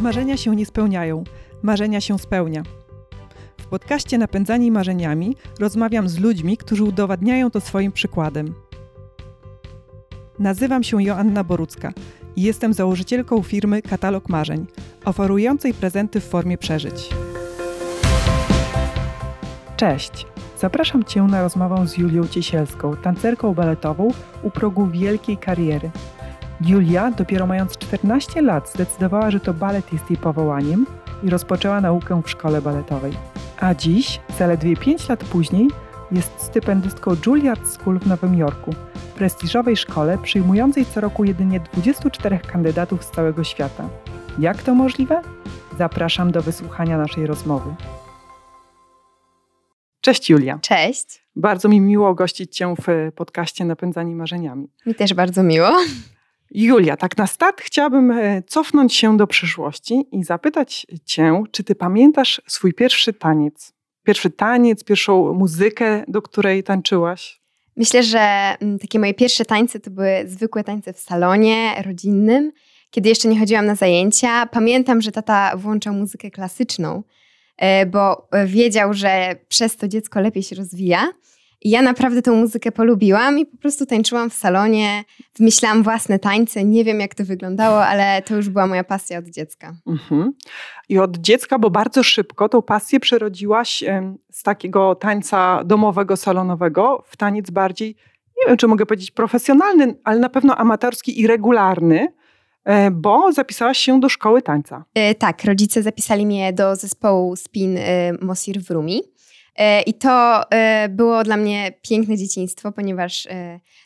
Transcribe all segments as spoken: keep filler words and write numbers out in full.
Marzenia się nie spełniają, marzenia się spełnia. W podcaście Napędzani Marzeniami rozmawiam z ludźmi, którzy udowadniają to swoim przykładem. Nazywam się Joanna Borucka i jestem założycielką firmy Katalog Marzeń, oferującej prezenty w formie przeżyć. Cześć! Zapraszam Cię na rozmowę z Julią Ciesielską, tancerką baletową u progu wielkiej kariery. Julia, dopiero mając czternaście lat, zdecydowała, że to balet jest jej powołaniem i rozpoczęła naukę w szkole baletowej. A dziś, zaledwie pięć lat później, jest stypendystką Juilliard School w Nowym Jorku, prestiżowej szkole przyjmującej co roku jedynie dwudziestu czterech kandydatów z całego świata. Jak to możliwe? Zapraszam do wysłuchania naszej rozmowy. Cześć Julia. Cześć. Bardzo mi miło gościć Cię w podcaście Napędzani Marzeniami. Mi też bardzo miło. Julia, tak na start chciałabym cofnąć się do przeszłości i zapytać Cię, czy Ty pamiętasz swój pierwszy taniec? Pierwszy taniec, pierwszą muzykę, do której tańczyłaś? Myślę, że takie moje pierwsze tańce to były zwykłe tańce w salonie rodzinnym, kiedy jeszcze nie chodziłam na zajęcia. Pamiętam, że tata włączał muzykę klasyczną, bo wiedział, że przez to dziecko lepiej się rozwija. I ja naprawdę tę muzykę polubiłam i po prostu tańczyłam w salonie, wymyślałam własne tańce, nie wiem jak to wyglądało, ale to już była moja pasja od dziecka. Mhm. I od dziecka, bo bardzo szybko tą pasję przerodziłaś z takiego tańca domowego, salonowego w taniec bardziej, nie wiem czy mogę powiedzieć profesjonalny, ale na pewno amatorski i regularny, bo zapisałaś się do szkoły tańca. Yy, tak, rodzice zapisali mnie do zespołu Spin Mosir w Rumi. I to było dla mnie piękne dzieciństwo, ponieważ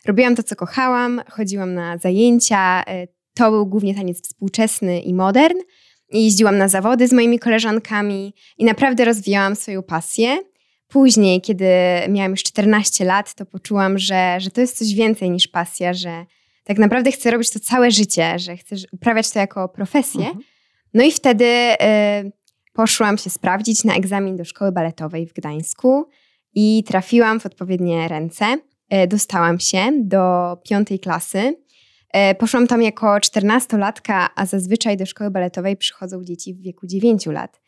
robiłam to, co kochałam, chodziłam na zajęcia, to był głównie taniec współczesny i modern, jeździłam na zawody z moimi koleżankami i naprawdę rozwijałam swoją pasję. Później, kiedy miałam już czternaście lat, to poczułam, że, że to jest coś więcej niż pasja, że tak naprawdę chcę robić to całe życie, że chcę uprawiać to jako profesję. Mhm. No i wtedy... Y- Poszłam się sprawdzić na egzamin do szkoły baletowej w Gdańsku i trafiłam w odpowiednie ręce. Dostałam się do piątej klasy. Poszłam tam jako czternastolatka, a zazwyczaj do szkoły baletowej przychodzą dzieci w wieku dziewięciu lat.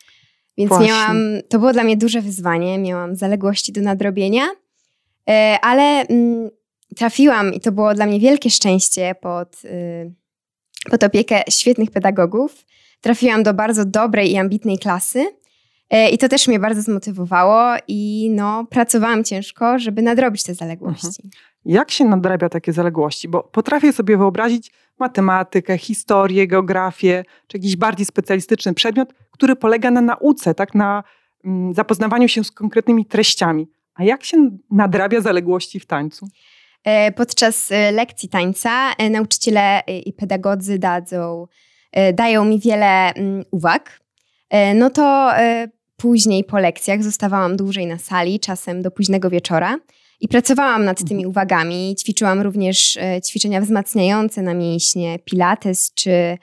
Więc miałam, to było dla mnie duże wyzwanie, miałam zaległości do nadrobienia, ale trafiłam i to było dla mnie wielkie szczęście pod, pod opiekę świetnych pedagogów. Trafiłam do bardzo dobrej i ambitnej klasy i to też mnie bardzo zmotywowało i no, pracowałam ciężko, żeby nadrobić te zaległości. Mhm. Jak się nadrabia takie zaległości? Bo potrafię sobie wyobrazić matematykę, historię, geografię, czy jakiś bardziej specjalistyczny przedmiot, który polega na nauce, tak, na zapoznawaniu się z konkretnymi treściami. A jak się nadrabia zaległości w tańcu? Podczas lekcji tańca nauczyciele i pedagodzy dadzą... dają mi wiele uwag, no to później po lekcjach zostawałam dłużej na sali, czasem do późnego wieczora i pracowałam nad tymi uwagami. Ćwiczyłam również ćwiczenia wzmacniające na mięśnie, pilates czy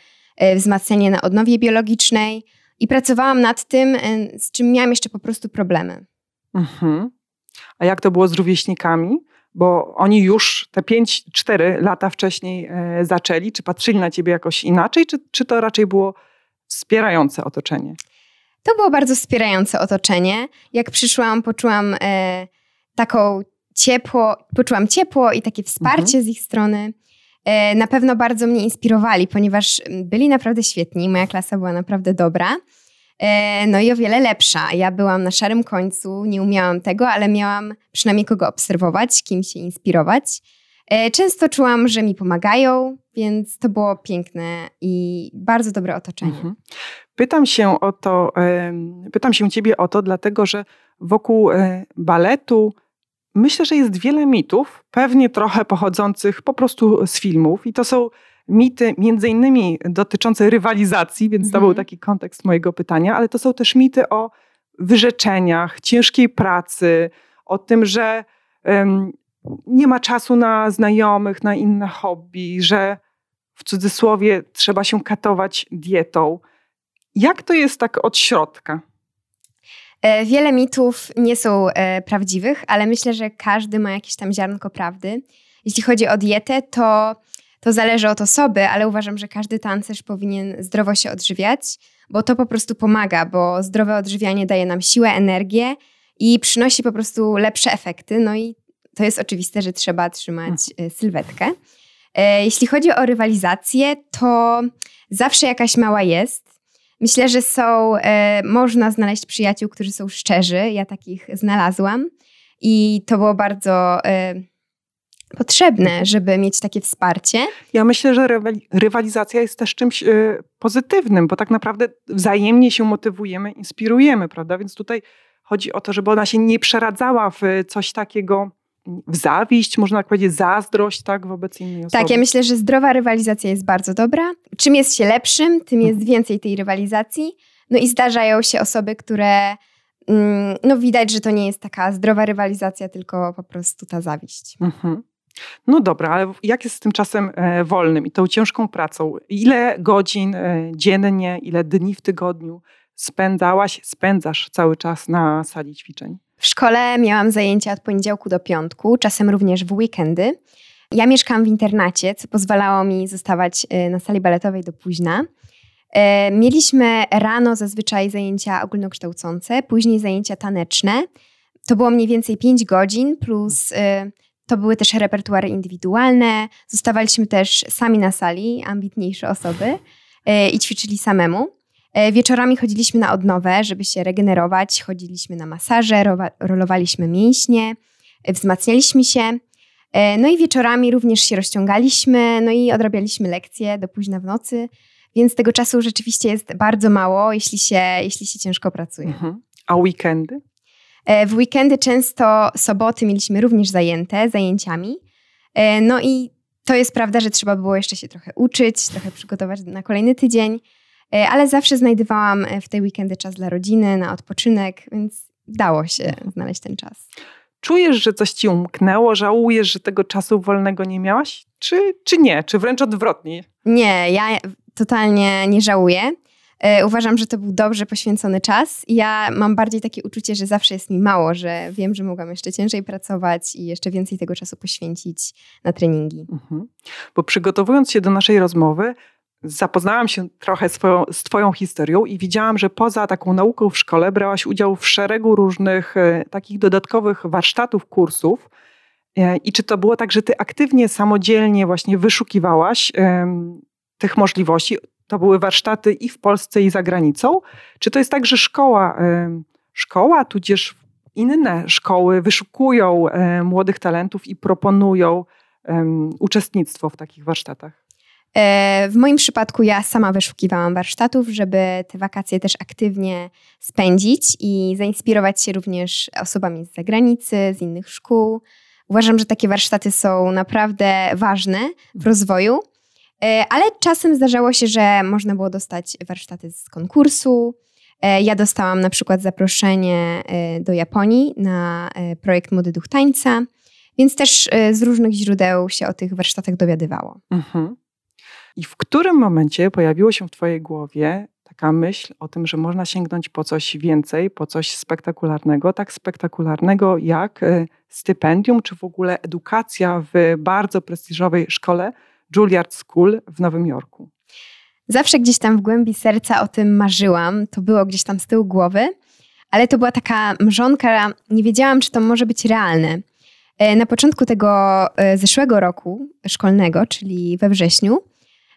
wzmacnianie na odnowie biologicznej i pracowałam nad tym, z czym miałam jeszcze po prostu problemy. Mhm. A jak to było z rówieśnikami? Bo oni już te pięć, cztery lata wcześniej e, zaczęli. Czy patrzyli na ciebie jakoś inaczej, czy, czy to raczej było wspierające otoczenie? To było bardzo wspierające otoczenie. Jak przyszłam, poczułam e, taką ciepło, poczułam ciepło i takie wsparcie mhm. z ich strony. E, na pewno bardzo mnie inspirowali, ponieważ byli naprawdę świetni. Moja klasa była naprawdę dobra. No i o wiele lepsza. Ja byłam na szarym końcu, nie umiałam tego, ale miałam przynajmniej kogo obserwować, kim się inspirować. Często czułam, że mi pomagają, więc to było piękne i bardzo dobre otoczenie. Mhm. Pytam się o to, pytam się ciebie o to, dlatego że wokół baletu myślę, że jest wiele mitów, pewnie trochę pochodzących po prostu z filmów i to są mity między innymi dotyczące rywalizacji, więc to mhm. był taki kontekst mojego pytania, ale to są też mity o wyrzeczeniach, ciężkiej pracy, o tym, że um, nie ma czasu na znajomych, na inne hobby, że w cudzysłowie trzeba się katować dietą. Jak to jest tak od środka? Wiele mitów nie są e, prawdziwych, ale myślę, że każdy ma jakieś tam ziarnko prawdy. Jeśli chodzi o dietę, to To zależy od osoby, ale uważam, że każdy tancerz powinien zdrowo się odżywiać, bo to po prostu pomaga, bo zdrowe odżywianie daje nam siłę, energię i przynosi po prostu lepsze efekty. No i to jest oczywiste, że trzeba trzymać sylwetkę. Jeśli chodzi o rywalizację, to zawsze jakaś mała jest. Myślę, że są, można znaleźć przyjaciół, którzy są szczerzy. Ja takich znalazłam i to było bardzo potrzebne, żeby mieć takie wsparcie. Ja myślę, że rywalizacja jest też czymś pozytywnym, bo tak naprawdę wzajemnie się motywujemy, inspirujemy, prawda? Więc tutaj chodzi o to, żeby ona się nie przeradzała w coś takiego, w zawiść, można tak powiedzieć, zazdrość, tak, wobec innej osoby. Tak, ja myślę, że zdrowa rywalizacja jest bardzo dobra. Czym jest się lepszym, tym jest więcej tej rywalizacji. No i zdarzają się osoby, które, no widać, że to nie jest taka zdrowa rywalizacja, tylko po prostu ta zawiść. Mhm. No dobra, ale jak jest z tym czasem wolnym i tą ciężką pracą? Ile godzin dziennie, ile dni w tygodniu spędzałaś, spędzasz cały czas na sali ćwiczeń? W szkole miałam zajęcia od poniedziałku do piątku, czasem również w weekendy. Ja mieszkałam w internacie, co pozwalało mi zostawać na sali baletowej do późna. Mieliśmy rano zazwyczaj zajęcia ogólnokształcące, później zajęcia taneczne. To było mniej więcej pięć godzin, plus to były też repertuary indywidualne. Zostawaliśmy też sami na sali, ambitniejsze osoby, i ćwiczyli samemu. Wieczorami chodziliśmy na odnowę, żeby się regenerować, chodziliśmy na masaże, ro- rolowaliśmy mięśnie, wzmacnialiśmy się. No i wieczorami również się rozciągaliśmy, no i odrabialiśmy lekcje do późna w nocy, więc tego czasu rzeczywiście jest bardzo mało, jeśli się, jeśli się ciężko pracuje. Mhm. A weekendy? W weekendy często soboty mieliśmy również zajęte zajęciami, no i to jest prawda, że trzeba było jeszcze się trochę uczyć, trochę przygotować na kolejny tydzień. Ale zawsze znajdowałam w te weekendy czas dla rodziny, na odpoczynek, więc dało się znaleźć ten czas. Czujesz, że coś ci umknęło? Żałujesz, że tego czasu wolnego nie miałaś? Czy, czy nie? Czy wręcz odwrotnie? Nie, ja totalnie nie żałuję. Uważam, że to był dobrze poświęcony czas. Ja mam bardziej takie uczucie, że zawsze jest mi mało, że wiem, że mogłam jeszcze ciężej pracować i jeszcze więcej tego czasu poświęcić na treningi. Mhm. Bo przygotowując się do naszej rozmowy, zapoznałam się trochę swoją, z twoją historią i widziałam, że poza taką nauką w szkole brałaś udział w szeregu różnych e, takich dodatkowych warsztatów, kursów. E, I czy to było tak, że ty aktywnie, samodzielnie właśnie wyszukiwałaś e, tych możliwości? To były warsztaty i w Polsce, i za granicą? Czy to jest tak, że szkoła, e, szkoła tudzież inne szkoły wyszukują e, młodych talentów i proponują e, uczestnictwo w takich warsztatach? W moim przypadku ja sama wyszukiwałam warsztatów, żeby te wakacje też aktywnie spędzić i zainspirować się również osobami z zagranicy, z innych szkół. Uważam, że takie warsztaty są naprawdę ważne w rozwoju, ale czasem zdarzało się, że można było dostać warsztaty z konkursu. Ja dostałam na przykład zaproszenie do Japonii na projekt Młody Duch Tańca, więc też z różnych źródeł się o tych warsztatach dowiadywało. Mhm. I w którym momencie pojawiło się w twojej głowie taka myśl o tym, że można sięgnąć po coś więcej, po coś spektakularnego, tak spektakularnego jak stypendium, czy w ogóle edukacja w bardzo prestiżowej szkole Juilliard School w Nowym Jorku? Zawsze gdzieś tam w głębi serca o tym marzyłam, to było gdzieś tam z tyłu głowy, ale to była taka mrzonka, nie wiedziałam, czy to może być realne. Na początku tego zeszłego roku szkolnego, czyli we wrześniu,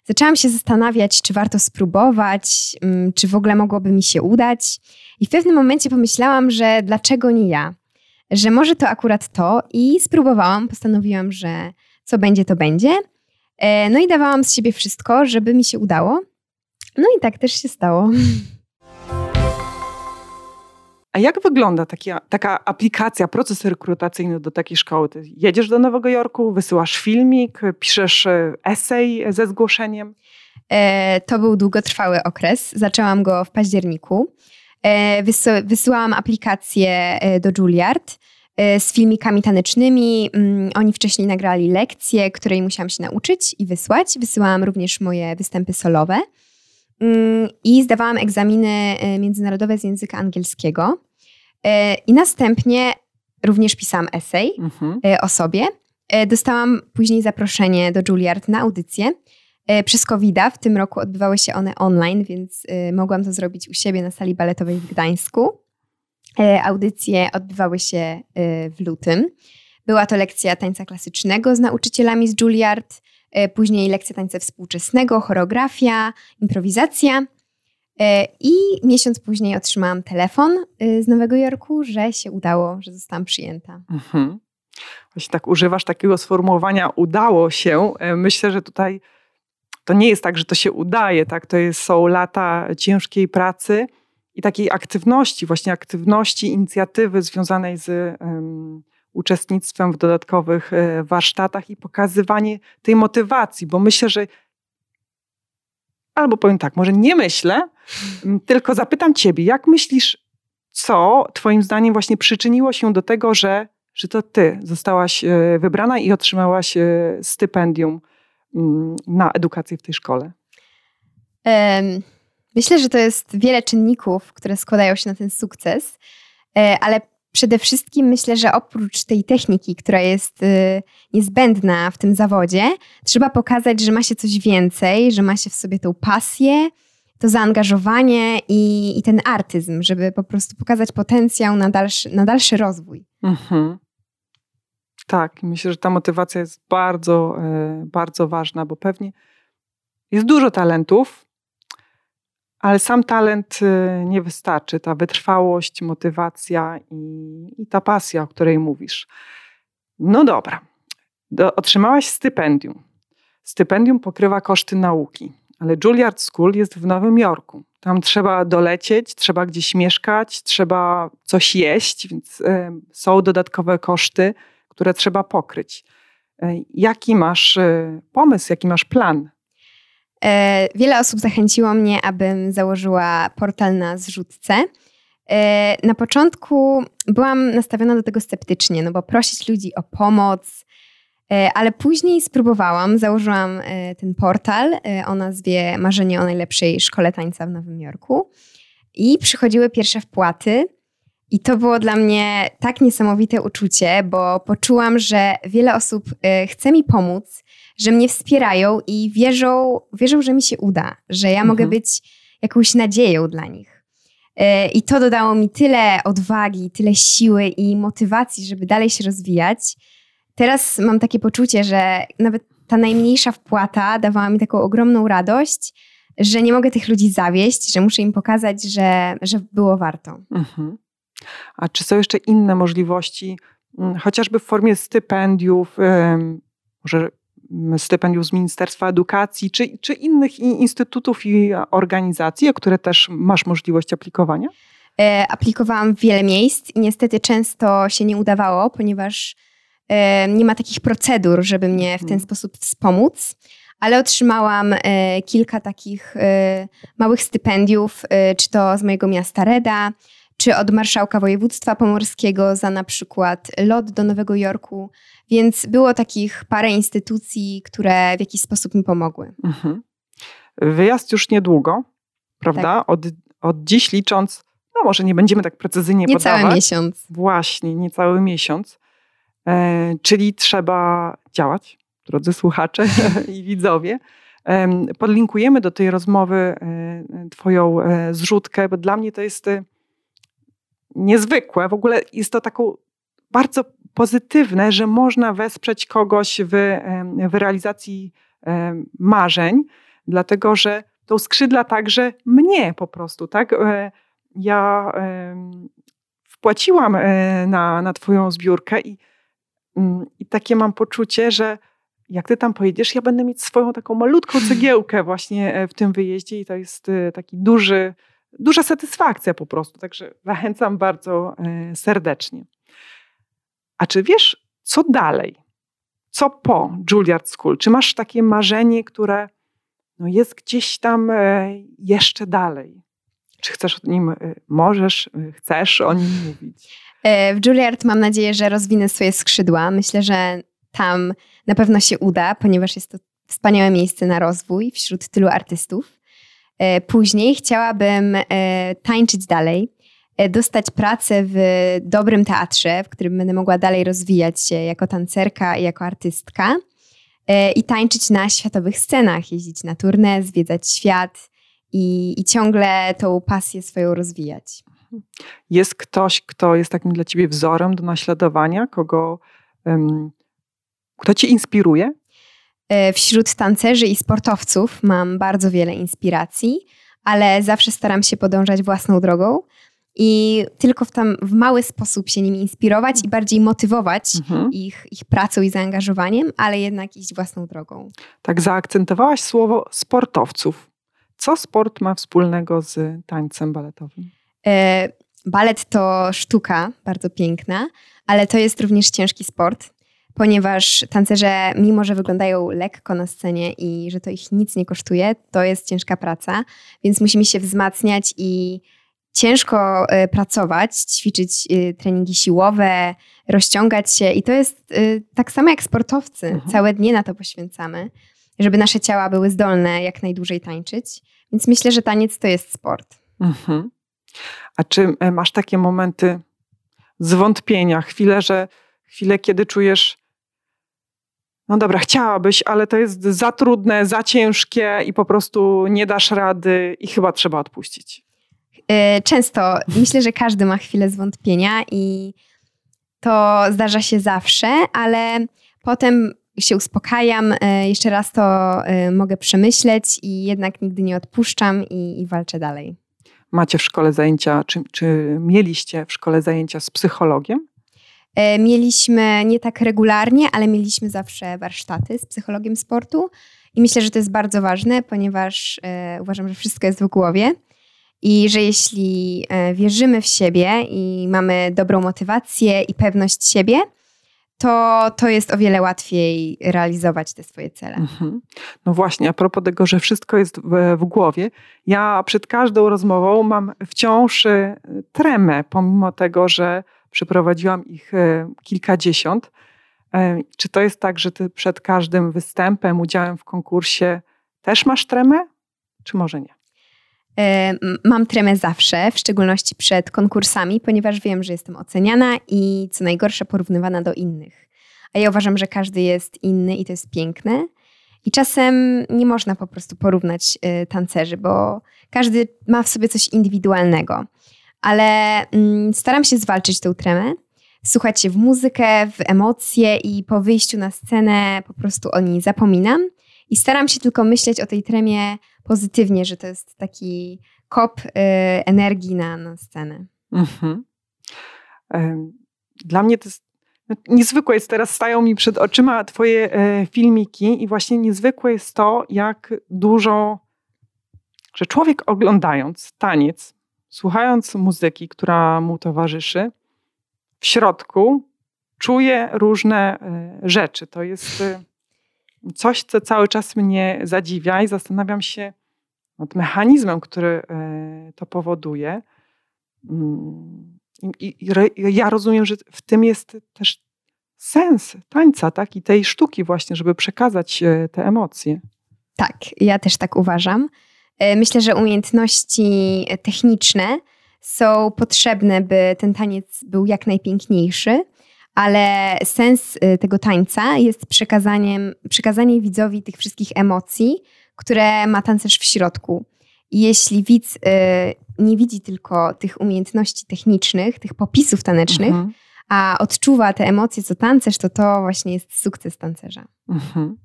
zaczęłam się zastanawiać, czy warto spróbować, czy w ogóle mogłoby mi się udać. I w pewnym momencie pomyślałam, że dlaczego nie ja? Że może to akurat to i spróbowałam, postanowiłam, że co będzie, to będzie. No i dawałam z siebie wszystko, żeby mi się udało. No i tak też się stało. A jak wygląda taki, taka aplikacja, proces rekrutacyjny do takiej szkoły? Ty jedziesz do Nowego Jorku, wysyłasz filmik, piszesz esej ze zgłoszeniem? E, to był długotrwały okres. Zaczęłam go w październiku. E, wysy, wysyłałam aplikację do Juilliard e, z filmikami tanecznymi. Mm, oni wcześniej nagrali lekcje, której musiałam się nauczyć i wysłać. Wysyłałam również moje występy solowe. I zdawałam egzaminy międzynarodowe z języka angielskiego i następnie również pisałam esej mhm. o sobie dostałam później zaproszenie do Juilliard na audycję. Przez kowida w tym roku odbywały się one online, więc mogłam to zrobić u siebie na sali baletowej w Gdańsku. Audycje odbywały się w lutym. Była to lekcja tańca klasycznego z nauczycielami z Juilliard, później lekcja tańca współczesnego, choreografia, improwizacja. I miesiąc później otrzymałam telefon z Nowego Jorku, że się udało, że zostałam przyjęta. Mhm. Właśnie tak używasz takiego sformułowania udało się. Myślę, że tutaj to nie jest tak, że to się udaje, tak? To jest, są lata ciężkiej pracy i takiej aktywności, właśnie aktywności, inicjatywy związanej z um, uczestnictwem w dodatkowych warsztatach i pokazywanie tej motywacji, bo myślę, że albo powiem tak, może nie myślę, tylko zapytam ciebie, jak myślisz, co twoim zdaniem właśnie przyczyniło się do tego, że, że to ty zostałaś wybrana i otrzymałaś stypendium na edukację w tej szkole? Myślę, że to jest wiele czynników, które składają się na ten sukces, ale przede wszystkim myślę, że oprócz tej techniki, która jest niezbędna w tym zawodzie, trzeba pokazać, że ma się coś więcej, że ma się w sobie tą pasję, to zaangażowanie i, i ten artyzm, żeby po prostu pokazać potencjał na dalszy, na dalszy rozwój. Mhm. Tak, myślę, że ta motywacja jest bardzo, bardzo ważna, bo pewnie jest dużo talentów, ale sam talent nie wystarczy. Ta wytrwałość, motywacja i, i ta pasja, o której mówisz. No dobra, Do, otrzymałaś stypendium. Stypendium pokrywa koszty nauki, ale Juilliard School jest w Nowym Jorku. Tam trzeba dolecieć, trzeba gdzieś mieszkać, trzeba coś jeść, więc y, są dodatkowe koszty, które trzeba pokryć. Jaki masz pomysł, jaki masz plan? Wiele osób zachęciło mnie, abym założyła portal na zrzutce. Na początku byłam nastawiona do tego sceptycznie, no bo prosić ludzi o pomoc, ale później spróbowałam, założyłam ten portal o nazwie Marzenie o najlepszej szkole tańca w Nowym Jorku i przychodziły pierwsze wpłaty. I to było dla mnie tak niesamowite uczucie, bo poczułam, że wiele osób chce mi pomóc, że mnie wspierają i wierzą, wierzą, że mi się uda, że ja mhm. mogę być jakąś nadzieją dla nich. I to dodało mi tyle odwagi, tyle siły i motywacji, żeby dalej się rozwijać. Teraz mam takie poczucie, że nawet ta najmniejsza wpłata dawała mi taką ogromną radość, że nie mogę tych ludzi zawieść, że muszę im pokazać, że, że było warto. Mhm. A czy są jeszcze inne możliwości, chociażby w formie stypendiów, może stypendiów z Ministerstwa Edukacji, czy, czy innych instytutów i organizacji, o które też masz możliwość aplikowania? Aplikowałam w wiele miejsc i niestety często się nie udawało, ponieważ nie ma takich procedur, żeby mnie w ten sposób wspomóc. Ale otrzymałam e, kilka takich e, małych stypendiów, e, czy to z mojego miasta Reda, czy od marszałka województwa pomorskiego za na przykład lot do Nowego Jorku. Więc było takich parę instytucji, które w jakiś sposób mi pomogły. Mhm. Wyjazd już niedługo, prawda? Tak. Od, od dziś licząc, no może nie będziemy tak precyzyjnie niecały podawać. Niecały miesiąc. Właśnie, niecały miesiąc. E, czyli trzeba działać, drodzy słuchacze i widzowie. E, podlinkujemy do tej rozmowy e, twoją e, zrzutkę, bo dla mnie to jest... E, niezwykłe. W ogóle jest to taką bardzo pozytywne, że można wesprzeć kogoś w, w realizacji marzeń, dlatego że to skrzydla także mnie po prostu. Tak? Ja wpłaciłam na, na twoją zbiórkę i, i takie mam poczucie, że jak ty tam pojedziesz, ja będę mieć swoją taką malutką cegiełkę właśnie w tym wyjeździe i to jest taki duży Duża satysfakcja po prostu, także zachęcam bardzo serdecznie. A czy wiesz, co dalej? Co po Juilliard School? Czy masz takie marzenie, które no jest gdzieś tam jeszcze dalej? Czy chcesz o nim, możesz, chcesz o nim mówić? W Juilliard mam nadzieję, że rozwinę swoje skrzydła. Myślę, że tam na pewno się uda, ponieważ jest to wspaniałe miejsce na rozwój wśród tylu artystów. Później chciałabym tańczyć dalej. dostać pracę w dobrym teatrze, w którym będę mogła dalej rozwijać się jako tancerka i jako artystka i tańczyć na światowych scenach, jeździć na tournée, zwiedzać świat i, i ciągle tą pasję swoją rozwijać. Jest ktoś, kto jest takim dla ciebie wzorem do naśladowania? Kogo, um, kto cię inspiruje? Wśród tancerzy i sportowców mam bardzo wiele inspiracji, ale zawsze staram się podążać własną drogą i tylko w, tam, w mały sposób się nimi inspirować i bardziej motywować mhm. ich, ich pracą i zaangażowaniem, ale jednak iść własną drogą. Tak, zaakcentowałaś słowo sportowców. Co sport ma wspólnego z tańcem baletowym? E, balet to sztuka bardzo piękna, ale to jest również ciężki sport, ponieważ tancerze, mimo że wyglądają lekko na scenie i że to ich nic nie kosztuje, to jest ciężka praca, więc musimy się wzmacniać i ciężko y, pracować, ćwiczyć y, treningi siłowe, rozciągać się i to jest y, tak samo jak sportowcy. Mhm. Całe dnie na to poświęcamy, żeby nasze ciała były zdolne jak najdłużej tańczyć, więc myślę, że taniec to jest sport. Mhm. A czy masz takie momenty zwątpienia, chwile, że, chwile kiedy czujesz, no dobra, chciałabyś, ale to jest za trudne, za ciężkie i po prostu nie dasz rady i chyba trzeba odpuścić? Często. Myślę, że każdy ma chwilę zwątpienia i to zdarza się zawsze, ale potem się uspokajam, jeszcze raz to mogę przemyśleć i jednak nigdy nie odpuszczam i, i walczę dalej. Macie w szkole zajęcia, czy, czy mieliście w szkole zajęcia z psychologiem? Mieliśmy nie tak regularnie, ale mieliśmy zawsze warsztaty z psychologiem sportu i myślę, że to jest bardzo ważne, ponieważ uważam, że wszystko jest w głowie i że jeśli wierzymy w siebie i mamy dobrą motywację i pewność siebie, to, to jest o wiele łatwiej realizować te swoje cele. Mhm. No właśnie, a propos tego, że wszystko jest w, w głowie, ja przed każdą rozmową mam wciąż tremę, pomimo tego, że przeprowadziłam ich kilkadziesiąt. Czy to jest tak, że ty przed każdym występem, udziałem w konkursie też masz tremę, czy może nie? Mam tremę zawsze, w szczególności przed konkursami, ponieważ wiem, że jestem oceniana i co najgorsze porównywana do innych. A ja uważam, że każdy jest inny i to jest piękne. I czasem nie można po prostu porównać y, tancerzy, bo każdy ma w sobie coś indywidualnego. Ale y, staram się zwalczyć tą tremę, słuchać się w muzykę, w emocje i po wyjściu na scenę po prostu o niej zapominam. I staram się tylko myśleć o tej tremie pozytywnie, że to jest taki kop y, energii na, na scenę. Mm-hmm. Dla mnie to jest niezwykłe jest teraz, stają mi przed oczyma twoje y, filmiki i właśnie niezwykłe jest to, jak dużo, że człowiek oglądając taniec, słuchając muzyki, która mu towarzyszy, w środku czuje różne y, rzeczy. To jest... Y, Coś, co cały czas mnie zadziwia i zastanawiam się nad mechanizmem, który to powoduje. I, i re, ja rozumiem, że w tym jest też sens tańca, tak? I tej sztuki właśnie, żeby przekazać te emocje. Tak, ja też tak uważam. Myślę, że umiejętności techniczne są potrzebne, by ten taniec był jak najpiękniejszy. Ale sens tego tańca jest przekazaniem, przekazanie widzowi tych wszystkich emocji, które ma tancerz w środku. I jeśli widz y, nie widzi tylko tych umiejętności technicznych, tych popisów tanecznych, mhm. a odczuwa te emocje co tancerz, to to właśnie jest sukces tancerza. Mhm.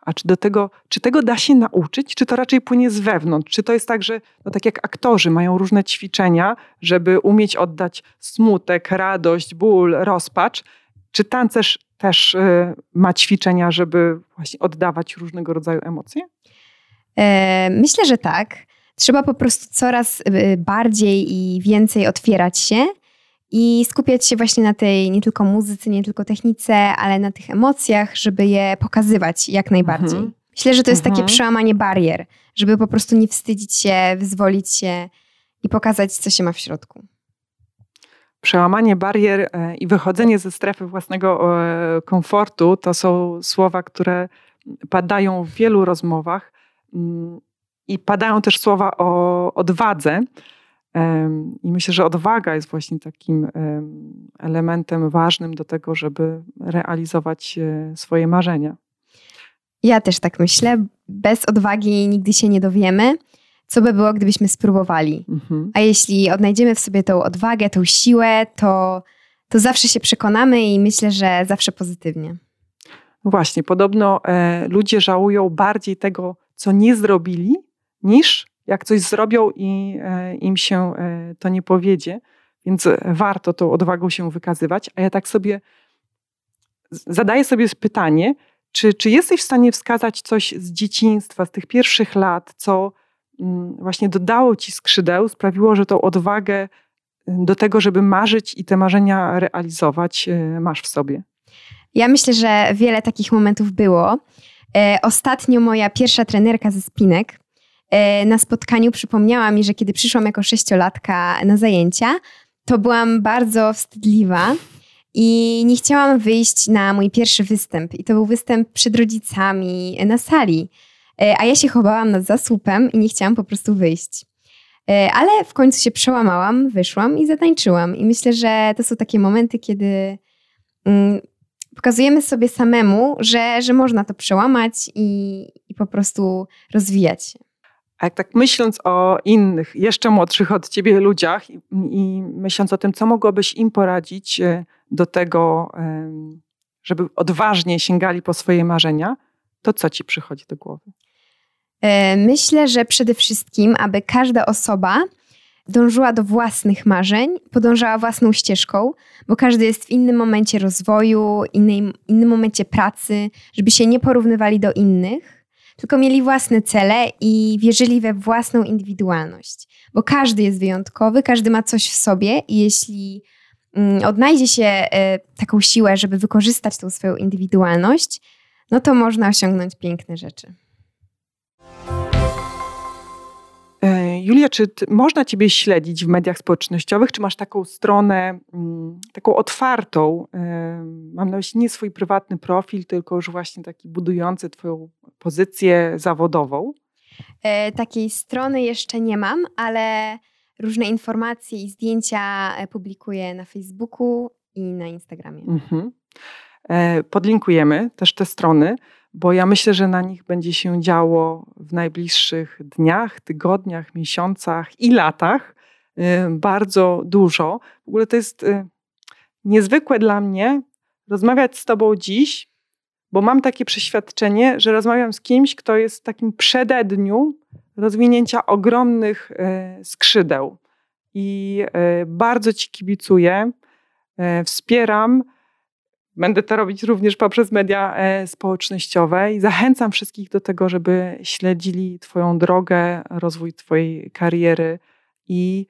A czy do tego, czy tego da się nauczyć, czy to raczej płynie z wewnątrz? Czy to jest tak, że no tak jak aktorzy mają różne ćwiczenia, żeby umieć oddać smutek, radość, ból, rozpacz? Czy tancerz też y, ma ćwiczenia, żeby właśnie oddawać różnego rodzaju emocje? E, myślę, że tak. Trzeba po prostu coraz bardziej i więcej otwierać się i skupiać się właśnie na tej nie tylko muzyce, nie tylko technice, ale na tych emocjach, żeby je pokazywać jak najbardziej. Mhm. Myślę, że to jest mhm. takie przełamanie barier, żeby po prostu nie wstydzić się, wyzwolić się i pokazać, co się ma w środku. Przełamanie barier i wychodzenie ze strefy własnego komfortu to są słowa, które padają w wielu rozmowach i padają też słowa o odwadze. I myślę, że odwaga jest właśnie takim elementem ważnym do tego, żeby realizować swoje marzenia. Ja też tak myślę. Bez odwagi nigdy się nie dowiemy, co by było, gdybyśmy spróbowali. Mhm. A jeśli odnajdziemy w sobie tą odwagę, tą siłę, to, to zawsze się przekonamy i myślę, że zawsze pozytywnie. Właśnie, podobno e, ludzie żałują bardziej tego, co nie zrobili, niż jak coś zrobią i e, im się e, to nie powiedzie. Więc warto tą odwagą się wykazywać. A ja tak sobie zadaję sobie pytanie, czy, czy jesteś w stanie wskazać coś z dzieciństwa, z tych pierwszych lat, co mm, właśnie dodało ci skrzydeł, sprawiło, że tą odwagę do tego, żeby marzyć i te marzenia realizować, e, masz w sobie? Ja myślę, że wiele takich momentów było. E, ostatnio moja pierwsza trenerka ze spinek e, na spotkaniu przypomniała mi, że kiedy przyszłam jako sześciolatka na zajęcia, to byłam bardzo wstydliwa i nie chciałam wyjść na mój pierwszy występ. I to był występ przed rodzicami na sali. E, a ja się chowałam nad zasłupem i nie chciałam po prostu wyjść. E, ale w końcu się przełamałam, wyszłam i zatańczyłam. I myślę, że to są takie momenty, kiedy... Mm, pokazujemy sobie samemu, że, że można to przełamać i, i po prostu rozwijać się. A jak tak myśląc o innych, jeszcze młodszych od ciebie ludziach i, i myśląc o tym, co mogłabyś im poradzić do tego, żeby odważnie sięgali po swoje marzenia, to co ci przychodzi do głowy? Myślę, że przede wszystkim, aby każda osoba dążyła do własnych marzeń, podążała własną ścieżką, bo każdy jest w innym momencie rozwoju, innej, innym momencie pracy, żeby się nie porównywali do innych, tylko mieli własne cele i wierzyli we własną indywidualność. Bo każdy jest wyjątkowy, każdy ma coś w sobie i jeśli mm, odnajdzie się y, taką siłę, żeby wykorzystać tą swoją indywidualność, no to można osiągnąć piękne rzeczy. Julia, czy można ciebie śledzić w mediach społecznościowych? Czy masz taką stronę, taką otwartą, mam na myśli nie swój prywatny profil, tylko już właśnie taki budujący twoją pozycję zawodową? Takiej strony jeszcze nie mam, ale różne informacje i zdjęcia publikuję na Facebooku i na Instagramie. Mhm. Podlinkujemy też te strony, bo ja myślę, że na nich będzie się działo w najbliższych dniach, tygodniach, miesiącach i latach bardzo dużo. W ogóle to jest niezwykłe dla mnie rozmawiać z tobą dziś, bo mam takie przeświadczenie, że rozmawiam z kimś, kto jest w takim przededniu rozwinięcia ogromnych skrzydeł. I bardzo ci kibicuję, wspieram. Będę to robić również poprzez media społecznościowe i zachęcam wszystkich do tego, żeby śledzili twoją drogę, rozwój twojej kariery i,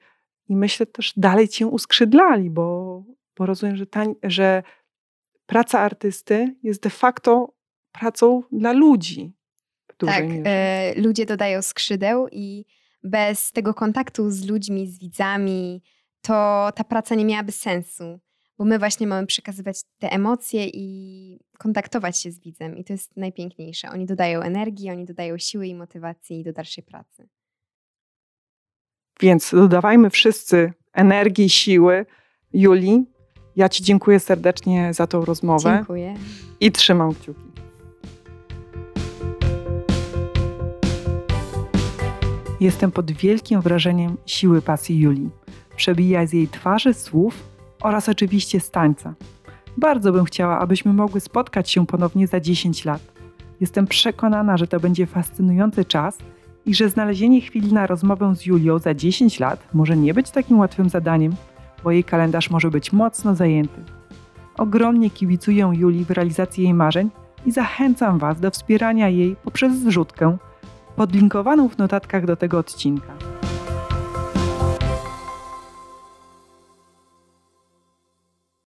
i myślę też dalej cię uskrzydlali, bo, bo rozumiem, że, tań, że praca artysty jest de facto pracą dla ludzi. Tak, y, ludzie dodają skrzydeł i bez tego kontaktu z ludźmi, z widzami, to ta praca nie miałaby sensu. Bo my właśnie mamy przekazywać te emocje i kontaktować się z widzem. I to jest najpiękniejsze. Oni dodają energii, oni dodają siły i motywacji do dalszej pracy. Więc dodawajmy wszyscy energii, siły. Julii, ja ci dziękuję serdecznie za tą rozmowę. Dziękuję. I trzymam kciuki. Jestem pod wielkim wrażeniem siły pasji Julii. Przebija z jej twarzy, słów oraz oczywiście z tańca. Bardzo bym chciała, abyśmy mogły spotkać się ponownie za dziesięć lat. Jestem przekonana, że to będzie fascynujący czas i że znalezienie chwili na rozmowę z Julią za dziesięć lat może nie być takim łatwym zadaniem, bo jej kalendarz może być mocno zajęty. Ogromnie kibicuję Julii w realizacji jej marzeń i zachęcam Was do wspierania jej poprzez zrzutkę podlinkowaną w notatkach do tego odcinka.